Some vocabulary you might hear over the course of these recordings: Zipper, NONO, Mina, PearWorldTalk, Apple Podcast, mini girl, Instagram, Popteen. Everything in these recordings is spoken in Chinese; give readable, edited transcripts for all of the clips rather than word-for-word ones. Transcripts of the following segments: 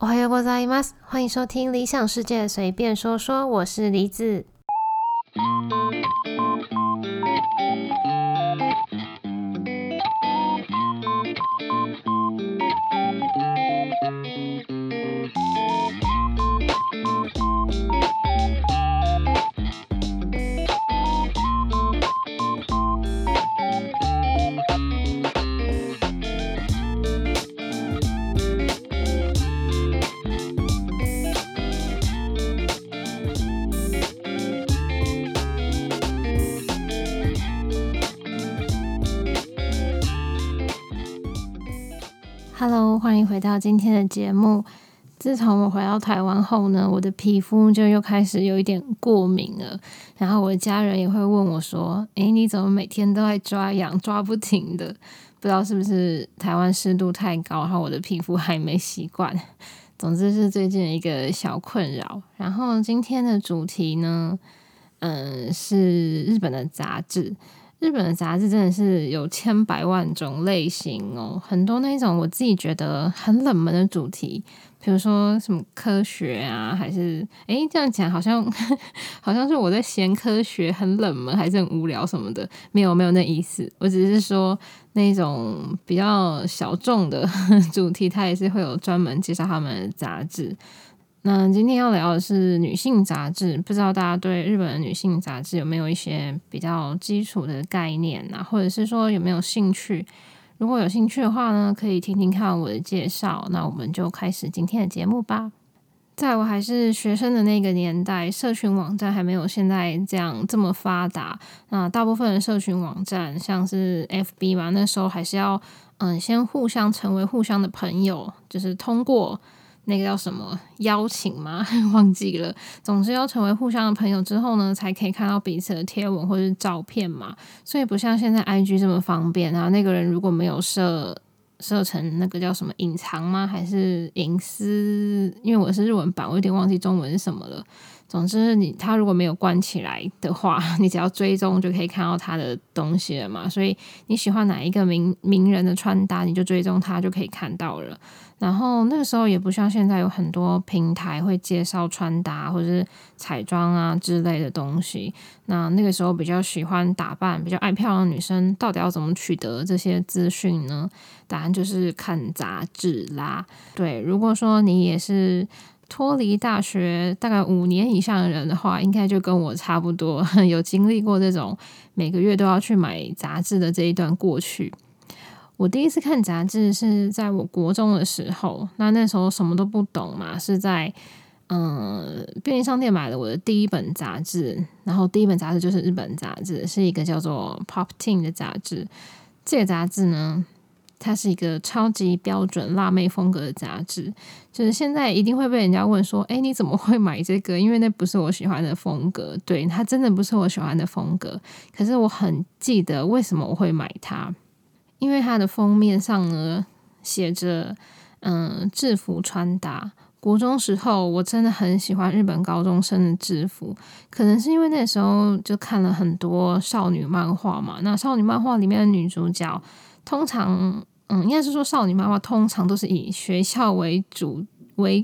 おはようございます。欢迎收听理想世界随便说说，我是梨子。Hello， 欢迎回到今天的节目。自从我回到台湾后呢，我的皮肤就又开始有一点过敏了。然后我的家人也会问我说：“诶，你怎么每天都在抓痒，抓不停的？”不知道是不是台湾湿度太高，然后我的皮肤还没习惯。总之是最近一个小困扰。然后今天的主题呢，是日本的杂志。日本的杂志真的是有千百万种类型哦，很多那种我自己觉得很冷门的主题，比如说什么科学啊，还是这样讲好像是我在嫌科学很冷门还是很无聊什么的，没有那意思，我只是说那种比较小众的主题，它也是会有专门介绍他们的杂志。那今天要聊的是女性杂志，不知道大家对日本的女性杂志有没有一些比较基础的概念啊，或者是说有没有兴趣？如果有兴趣的话呢，可以听听看我的介绍。那我们就开始今天的节目吧。在我还是学生的那个年代，社群网站还没有现在这么发达。那大部分的社群网站，像是 FB 嘛，那时候还是要先互相成为互相的朋友，就是通过那个叫什么邀请吗？忘记了。总之要成为互相的朋友之后呢，才可以看到彼此的贴文或是照片嘛。所以不像现在 IG 这么方便。然后那个人如果没有设成那个叫什么隐藏吗？还是隐私？因为我是日文版，我有点忘记中文是什么了。总之他如果没有关起来的话，你只要追踪就可以看到他的东西了嘛。所以你喜欢哪一个 名人的穿搭，你就追踪他就可以看到了。然后那个时候也不像现在有很多平台会介绍穿搭或者是彩妆啊之类的东西。那个时候比较喜欢打扮、比较爱漂亮的女生，到底要怎么取得这些资讯呢？答案就是看杂志啦。对，如果说你也是脱离大学大概5年以上的人的话，应该就跟我差不多，有经历过这种每个月都要去买杂志的这一段过去。我第一次看杂志是在我国中的时候，那时候什么都不懂嘛，是在便利商店买了我的第一本杂志，然后第一本杂志就是日本杂志，是一个叫做 Popteen 的杂志。这个杂志呢，它是一个超级标准辣妹风格的杂志，就是现在一定会被人家问说你怎么会买这个，因为那不是我喜欢的风格。对，它真的不是我喜欢的风格，可是我很记得为什么我会买它，因为它的封面上呢写着制服穿搭。国中时候我真的很喜欢日本高中生的制服，可能是因为那时候就看了很多少女漫画嘛，那少女漫画里面的女主角通常应该是说少女漫画通常都是以学校为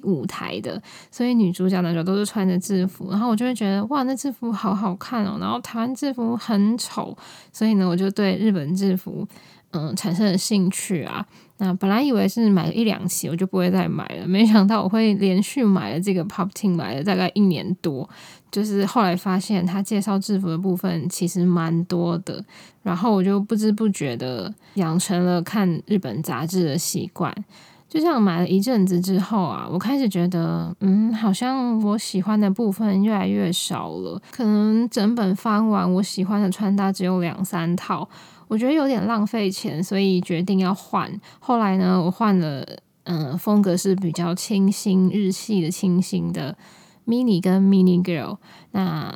舞台的，所以女主角男主角都是穿着制服，然后我就会觉得哇，那制服好好看哦，然后台湾制服很丑，所以呢我就对日本制服产生了兴趣啊。那本来以为是买了1-2期我就不会再买了，没想到我会连续买了这个 Popteen， 买了大概1年多，就是后来发现他介绍制服的部分其实蛮多的，然后我就不知不觉的养成了看日本杂志的习惯。就像买了一阵子之后啊，我开始觉得好像我喜欢的部分越来越少了，可能整本翻完我喜欢的穿搭只有2-3套，我觉得有点浪费钱，所以决定要换。后来呢，我换了风格是比较清新日系的清新的 mini 跟 mini girl。 那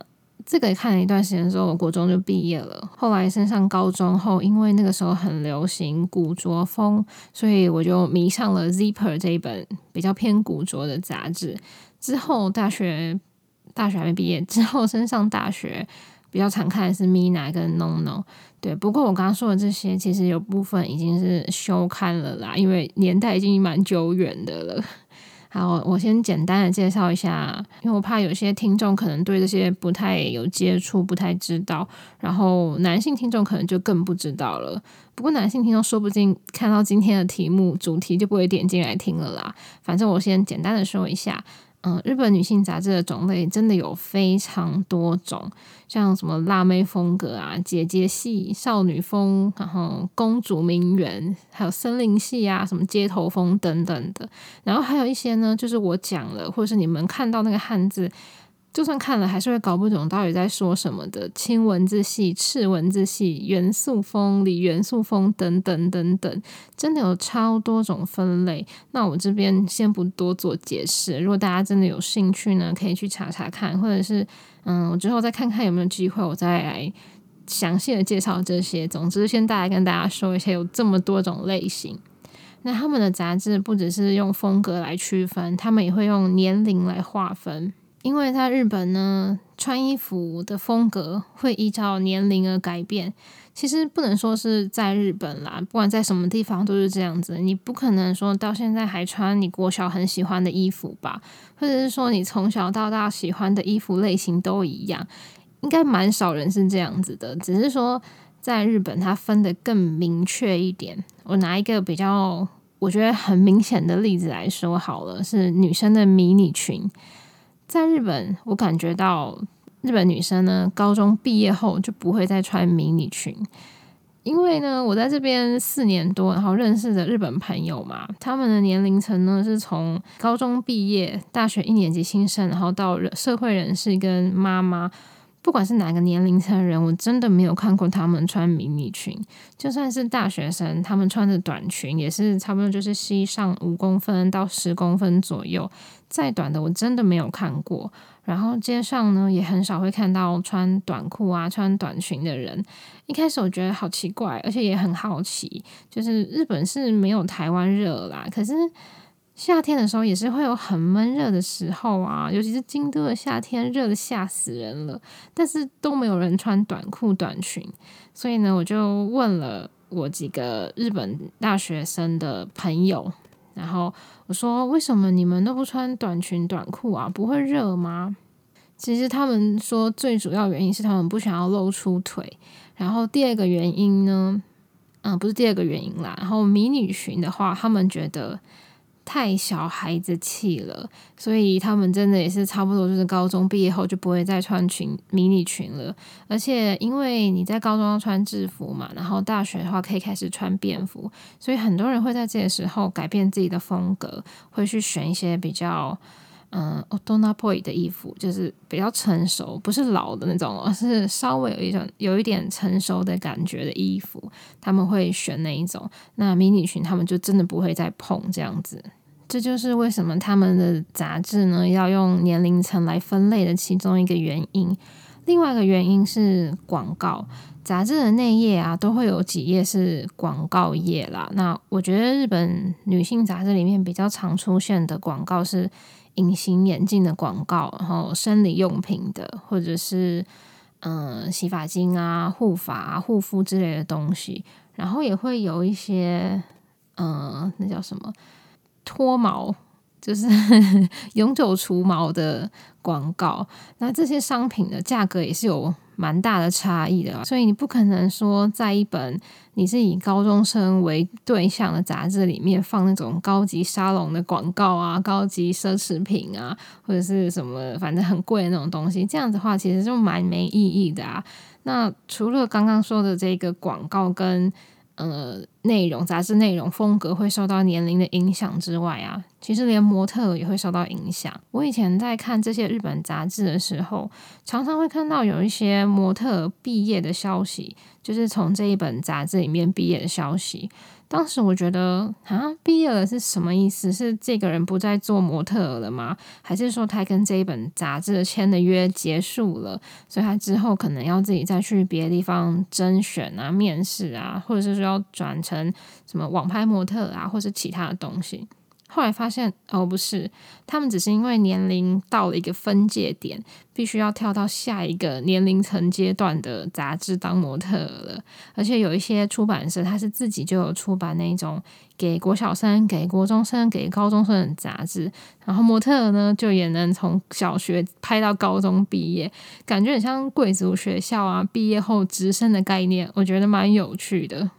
这个看了一段时间之后，我国中就毕业了。后来升上高中后，因为那个时候很流行古着风，所以我就迷上了 Zipper 这一本比较偏古着的杂志。之后大学还没毕业，之后升上大学比较常看的是 Mina 跟 NONO。 对，不过我刚刚说的这些其实有部分已经是休刊了啦，因为年代已经蛮久远的了。好，我先简单的介绍一下，因为我怕有些听众可能对这些不太有接触，不太知道，然后男性听众可能就更不知道了。不过男性听众说不定看到今天的题目主题就不会点进来听了啦。反正我先简单的说一下，日本女性杂志的种类真的有非常多种，像什么辣妹风格啊、姐姐系、少女风，然后公主名媛，还有森林系啊、什么街头风等等的。然后还有一些呢，就是我讲了，或者是你们看到那个汉字，就算看了还是会搞不懂到底在说什么的，轻文字系、赤文字系、元素风、里元素风等等等等，真的有超多种分类。那我这边先不多做解释，如果大家真的有兴趣呢，可以去查查看，或者是我之后再看看有没有机会我再来详细的介绍这些。总之先大概跟大家说一下，有这么多种类型。那他们的杂志不只是用风格来区分，他们也会用年龄来划分，因为在日本呢，穿衣服的风格会依照年龄而改变。其实不能说是在日本啦，不管在什么地方都是这样子，你不可能说到现在还穿你国小很喜欢的衣服吧，或者是说你从小到大喜欢的衣服类型都一样，应该蛮少人是这样子的。只是说在日本它分得更明确一点。我拿一个比较我觉得很明显的例子来说好了，是女生的迷你裙。在日本，我感觉到日本女生呢，高中毕业后就不会再穿迷你裙。因为呢，我在这边4年多，然后认识的日本朋友嘛，他们的年龄层呢是从高中毕业、大学1年级新生，然后到社会人士跟妈妈，不管是哪个年龄层的人，我真的没有看过他们穿迷你裙。就算是大学生，他们穿的短裙也是差不多就是膝上5公分到10公分左右，再短的我真的没有看过。然后街上呢也很少会看到穿短裤啊、穿短裙的人。一开始我觉得好奇怪，而且也很好奇，就是日本是没有台湾热啦，可是夏天的时候也是会有很闷热的时候啊，尤其是京都的夏天，热的吓死人了，但是都没有人穿短裤短裙。所以呢，我就问了我几个日本大学生的朋友，然后我说为什么你们都不穿短裙短裤啊，不会热吗？其实他们说最主要原因是他们不想要露出腿，然后第二个原因呢，不是第二个原因啦，然后迷你裙的话他们觉得太小孩子气了，所以他们真的也是差不多就是高中毕业后就不会再穿迷你裙了。而且因为你在高中要穿制服嘛，然后大学的话可以开始穿便服，所以很多人会在这个时候改变自己的风格，会去选一些比较大人っぽい的衣服，就是比较成熟，不是老的那种，而是稍微有一点成熟的感觉的衣服，他们会选那一种。那迷你裙他们就真的不会再碰这样子。这就是为什么他们的杂志呢要用年龄层来分类的其中一个原因。另外一个原因是广告，杂志的内页啊都会有几页是广告页啦。那我觉得日本女性杂志里面比较常出现的广告是隐形眼镜的广告，然后生理用品的，或者是洗发精啊、护发啊、护肤之类的东西，然后也会有一些那叫什么脱毛，就是永久除毛的广告。那这些商品的价格也是有蛮大的差异的，所以你不可能说在一本你是以高中生为对象的杂志里面放那种高级沙龙的广告啊、高级奢侈品啊，或者是什么反正很贵的那种东西，这样子的话其实就蛮没意义的啊。那除了刚刚说的这个广告跟内容，杂志内容风格会受到年龄的影响之外啊，其实连模特也会受到影响。我以前在看这些日本杂志的时候，常常会看到有一些模特毕业的消息，就是从这一本杂志里面毕业的消息。当时我觉得毕业了是什么意思？是这个人不再做模特了吗？还是说他跟这一本杂志签的约结束了，所以他之后可能要自己再去别的地方甄选啊、面试啊，或者是说要转成什么网拍模特啊，或是其他的东西。后来发现哦，不是，他们只是因为年龄到了一个分界点，必须要跳到下一个年龄层阶段的杂志当模特了。而且有一些出版社他是自己就有出版那种给国小生、给国中生、给高中生的杂志，然后模特呢就也能从小学拍到高中毕业，感觉很像贵族学校啊毕业后直升的概念，我觉得蛮有趣的。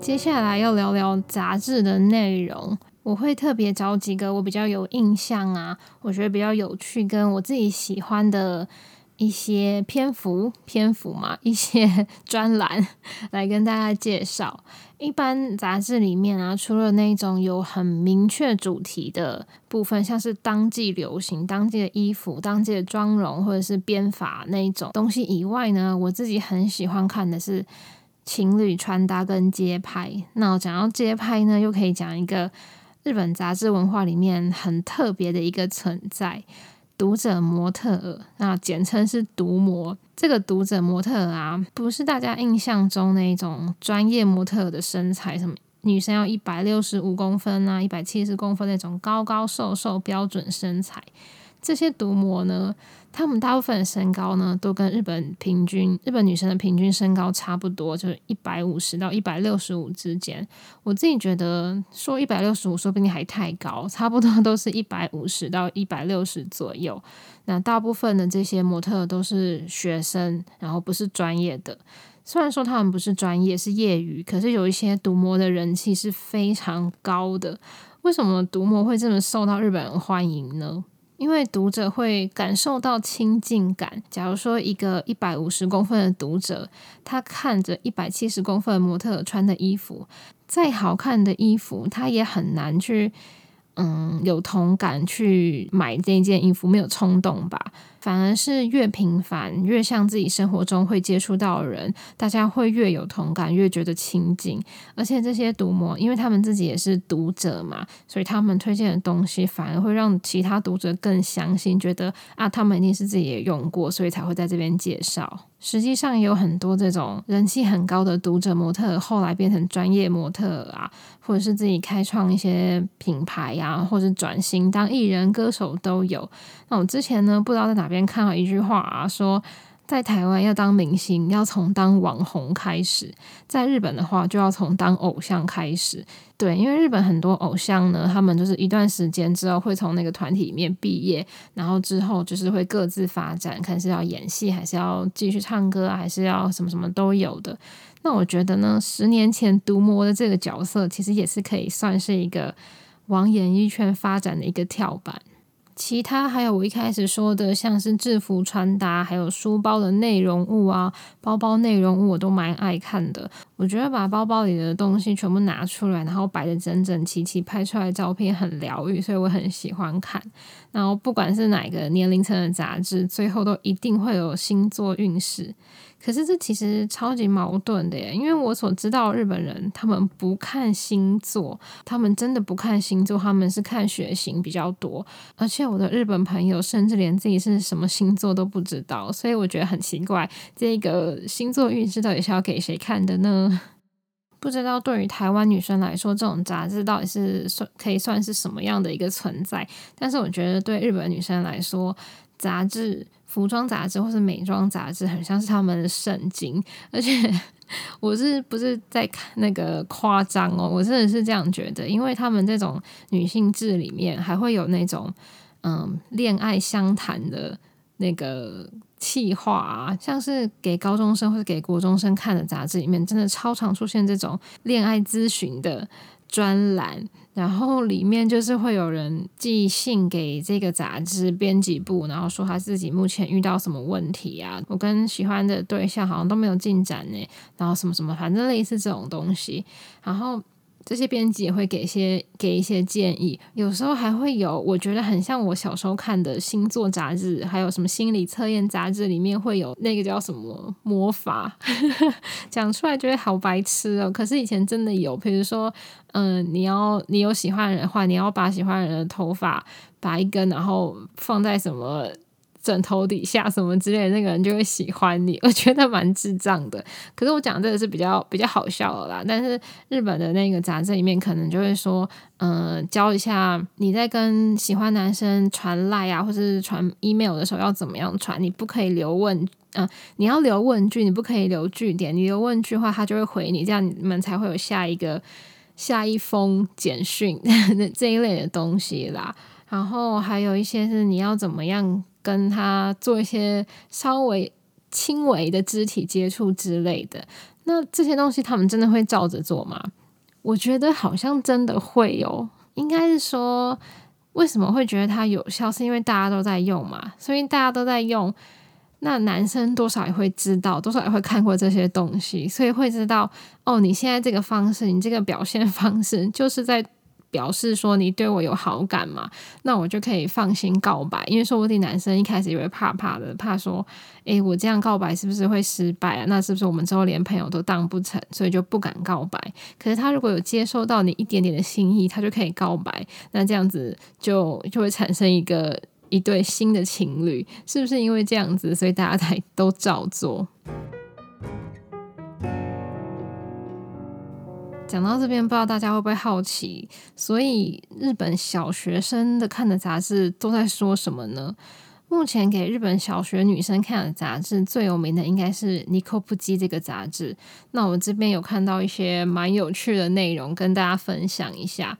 接下来要聊聊杂志的内容，我会特别找几个我比较有印象啊，我觉得比较有趣跟我自己喜欢的一些篇幅嘛，一些专栏来跟大家介绍。一般杂志里面啊，除了那种有很明确主题的部分，像是当季流行、当季的衣服、当季的妆容或者是编法那一种东西以外呢，我自己很喜欢看的是情侣穿搭跟街拍。那我讲到街拍呢，又可以讲一个日本杂志文化里面很特别的一个存在，读者模特儿，那简称是读模。这个读者模特儿啊，不是大家印象中那种专业模特儿的身材，什么女生要165公分啊170公分那种高高瘦瘦标准身材。这些读模呢，他们大部分的身高呢都跟日本女生的平均身高差不多，就是150到165之间。我自己觉得说165说不定还太高，差不多都是150到160左右。那大部分的这些模特都是学生，然后不是专业的。虽然说他们不是专业，是业余，可是有一些读模的人气是非常高的。为什么读模会这么受到日本人欢迎呢？因为读者会感受到亲近感，假如说一个150公分的读者，他看着170公分的模特穿的衣服，再好看的衣服他也很难去有同感去买这件衣服，没有冲动吧，反而是越平凡越像自己生活中会接触到的人，大家会越有同感，越觉得亲近。而且这些读模因为他们自己也是读者嘛，所以他们推荐的东西反而会让其他读者更相信，觉得啊，他们一定是自己也用过，所以才会在这边介绍。实际上也有很多这种人气很高的读者模特后来变成专业模特啊，或者是自己开创一些品牌啊，或者转型当艺人歌手都有。那我之前呢不知道在哪边看到一句话啊，说在台湾要当明星要从当网红开始，在日本的话就要从当偶像开始。对，因为日本很多偶像呢，他们就是一段时间之后会从那个团体里面毕业，然后之后就是会各自发展，看是要演戏还是要继续唱歌还是要什么什么都有的。那我觉得呢，10年前毒魔的这个角色其实也是可以算是一个往演艺圈发展的一个跳板。其他还有我一开始说的，像是制服穿搭还有书包的内容物啊，包包内容物我都蛮爱看的。我觉得把包包里的东西全部拿出来，然后摆得整整齐齐，拍出来的照片很疗愈，所以我很喜欢看。然后不管是哪个年龄层的杂志，最后都一定会有星座运势。可是这其实超级矛盾的耶，因为我所知道日本人他们不看星座，他们真的不看星座，他们是看血型比较多。而且我的日本朋友甚至连自己是什么星座都不知道，所以我觉得很奇怪，这个星座运势到底是要给谁看的呢？不知道对于台湾女生来说，这种杂志到底是可以算是什么样的一个存在。但是我觉得对日本女生来说，杂志服装杂志或是美妆杂志很像是他们的圣经。而且我是不是在看那个夸张哦，我真的是这样觉得。因为他们这种女性志里面还会有那种恋爱相谈的那个企划啊，像是给高中生或是给国中生看的杂志里面真的超常出现这种恋爱咨询的专栏，然后里面就是会有人寄信给这个杂志编辑部，然后说他自己目前遇到什么问题啊，我跟喜欢的对象好像都没有进展耶，然后什么什么，反正类似这种东西。然后这些编辑也会给一些建议，有时候还会有我觉得很像我小时候看的星座杂志，还有什么心理测验杂志里面会有那个叫什么魔法讲出来觉得好白痴哦，可是以前真的有。比如说你有喜欢人的话，你要把喜欢人的头发拔一根，然后放在什么枕头底下什么之类的，那个人就会喜欢你，我觉得蛮智障的。可是我讲这个是比较好笑的啦，但是日本的那个杂志里面可能就会说教一下你在跟喜欢男生传赖啊或是传 email 的时候要怎么样传，你不可以留问你要留问句，你不可以留句点，你留问句的话他就会回你，这样你们才会有下一封简讯这一类的东西啦。然后还有一些是你要怎么样跟他做一些稍微轻微的肢体接触之类的，那这些东西他们真的会照着做吗？我觉得好像真的会有，应该是说为什么会觉得它有效，是因为大家都在用嘛，所以大家都在用，那男生多少也会知道，多少也会看过这些东西，所以会知道哦，你现在这个方式，你这个表现方式就是在表示说你对我有好感嘛，那我就可以放心告白。因为说不定男生一开始也会怕的，怕说我这样告白是不是会失败啊，那是不是我们之后连朋友都当不成，所以就不敢告白。可是他如果有接受到你一点点的心意，他就可以告白，那这样子就会产生一对新的情侣。是不是因为这样子所以大家才都照做？讲到这边，不知道大家会不会好奇，所以日本小学生的看的杂志都在说什么呢？目前给日本小学女生看的杂志最有名的应该是尼科布基这个杂志，那我这边有看到一些蛮有趣的内容跟大家分享一下。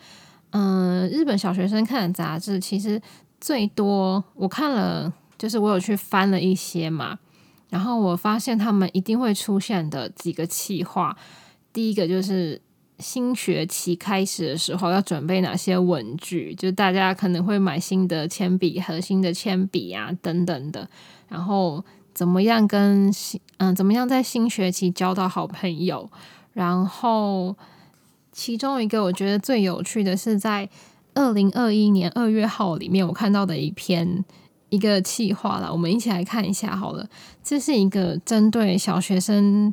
日本小学生看的杂志其实最多我看了，就是我有去翻了一些嘛，然后我发现他们一定会出现的几个企划。第一个就是新学期开始的时候要准备哪些文具，就是大家可能会买新的铅笔和新的铅笔啊等等的，然后怎么样在新学期交到好朋友。然后其中一个我觉得最有趣的是在2021年2月号里面我看到的一个企划啦，我们一起来看一下好了。这是一个针对小学生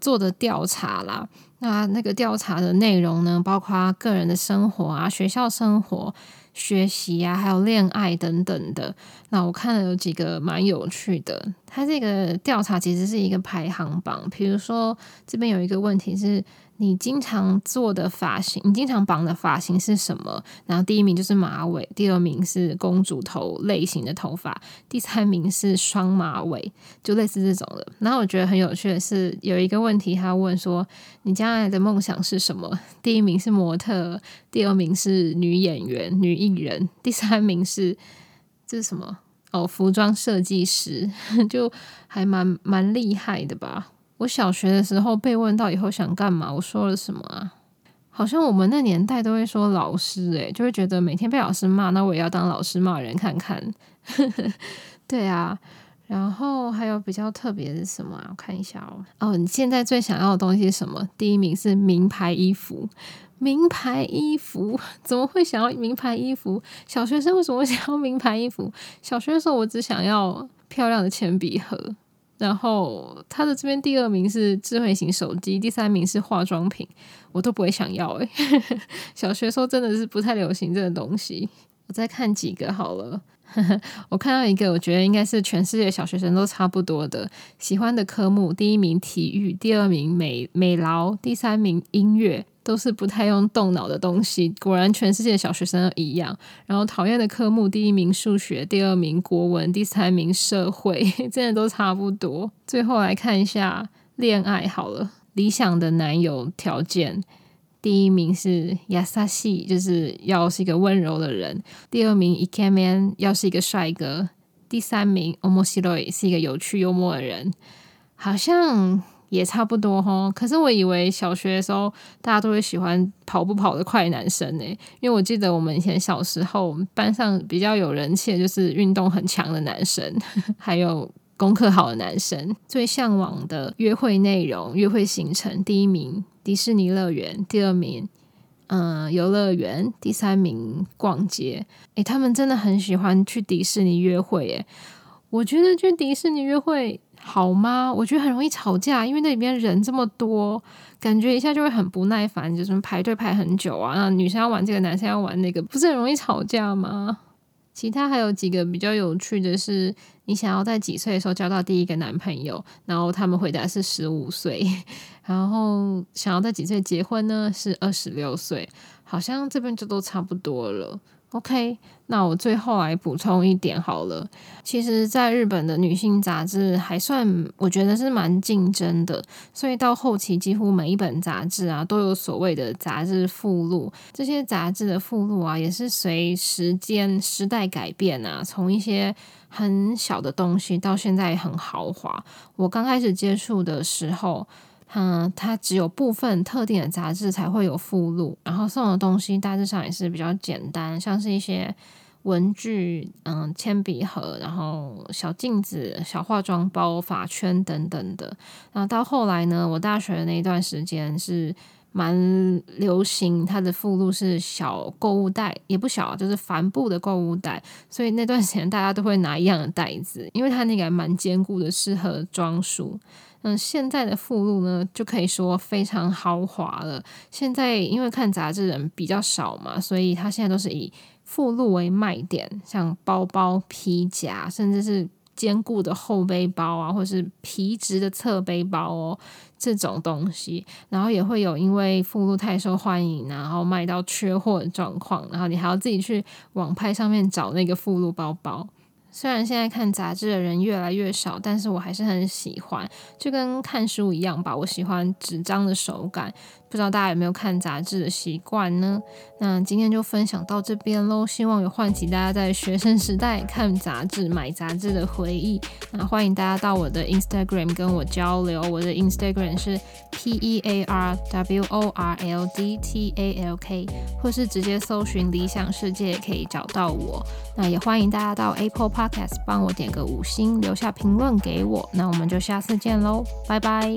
做的调查啦，那个调查的内容呢，包括个人的生活啊、学校生活、学习啊，还有恋爱等等的。那我看了有几个蛮有趣的，它这个调查其实是一个排行榜，比如说这边有一个问题是你经常做的发型，你经常绑的发型是什么？然后第一名就是马尾，第二名是公主头类型的头发，第三名是双马尾，就类似这种的。然后我觉得很有趣的是，有一个问题他问说，你将来的梦想是什么？第一名是模特，第二名是女演员、女艺人，第三名是这是什么？服装设计师，就还蛮厉害的吧。我小学的时候被问到以后想干嘛，我说了什么啊？好像我们那年代都会说老师就会觉得每天被老师骂，那我也要当老师骂人看看对啊，然后还有比较特别的是什么啊？我看一下你现在最想要的东西是什么？第一名是名牌衣服。名牌衣服怎么会想要名牌衣服？小学生为什么会想要名牌衣服？小学的时候我只想要漂亮的铅笔盒。然后他的这边第二名是智慧型手机，第三名是化妆品，我都不会想要小学说真的是不太流行这个东西。我再看几个好了我看到一个我觉得应该是全世界小学生都差不多的喜欢的科目，第一名体育，第二名美劳，第三名音乐，都是不太用动脑的东西，果然全世界小学生都一样。然后讨厌的科目，第一名数学，第二名国文，第三名社会，真的都差不多。最后来看一下恋爱好了，理想的男友条件，第一名是優しい，就是要是一个温柔的人，第二名イケメン，要是一个帅哥，第三名面白い，是一个有趣幽默的人。好像也差不多可是我以为小学的时候大家都会喜欢跑不跑得快男生因为我记得我们以前小时候班上比较有人气的就是运动很强的男生还有功课好的男生。最向往的约会内容、约会行程，第一名迪士尼乐园，第二名游乐园，第三名逛街。他们真的很喜欢去迪士尼约会我觉得去迪士尼约会好吗？我觉得很容易吵架，因为那里面人这么多，感觉一下就会很不耐烦，就是排队排很久啊，那女生要玩这个，男生要玩那个，不是很容易吵架吗？其他还有几个比较有趣的是，你想要在几岁的时候交到第一个男朋友，然后他们回答是15岁，然后想要在几岁结婚呢是26岁，好像这边就都差不多了。 OK， 那我最后来补充一点好了，其实在日本的女性杂志还算我觉得是蛮竞争的，所以到后期几乎每一本杂志啊都有所谓的杂志附录，这些杂志的附录啊也是随时间时代改变啊，从一些很小的东西到现在很豪华。我刚开始接触的时候它只有部分特定的杂志才会有附录，然后送的东西大致上也是比较简单，像是一些文具、铅笔盒，然后小镜子、小化妆包、发圈等等的。然后到后来呢，我大学的那一段时间是蛮流行它的附录是小购物袋，也不小，就是帆布的购物袋，所以那段时间大家都会拿一样的袋子，因为它那个还蛮坚固的，适合装书。现在的附录呢就可以说非常豪华了，现在因为看杂志人比较少嘛，所以它现在都是以附录为卖点，像包包、皮夹，甚至是坚固的后背包啊，或是皮质的侧背包哦，这种东西。然后也会有因为附录太受欢迎，然后卖到缺货的状况，然后你还要自己去网拍上面找那个附录包包。虽然现在看杂志的人越来越少，但是我还是很喜欢，就跟看书一样吧，我喜欢纸张的手感。不知道大家有没有看杂志的习惯呢？那今天就分享到这边咯，希望有唤起大家在学生时代看杂志、买杂志的回忆。那欢迎大家到我的 Instagram 跟我交流，我的 Instagram 是 PearWorldTalk， 或是直接搜寻理想世界也可以找到我。那也欢迎大家到 Apple Podcast 帮我点个5星，留下评论给我。那我们就下次见咯，拜拜。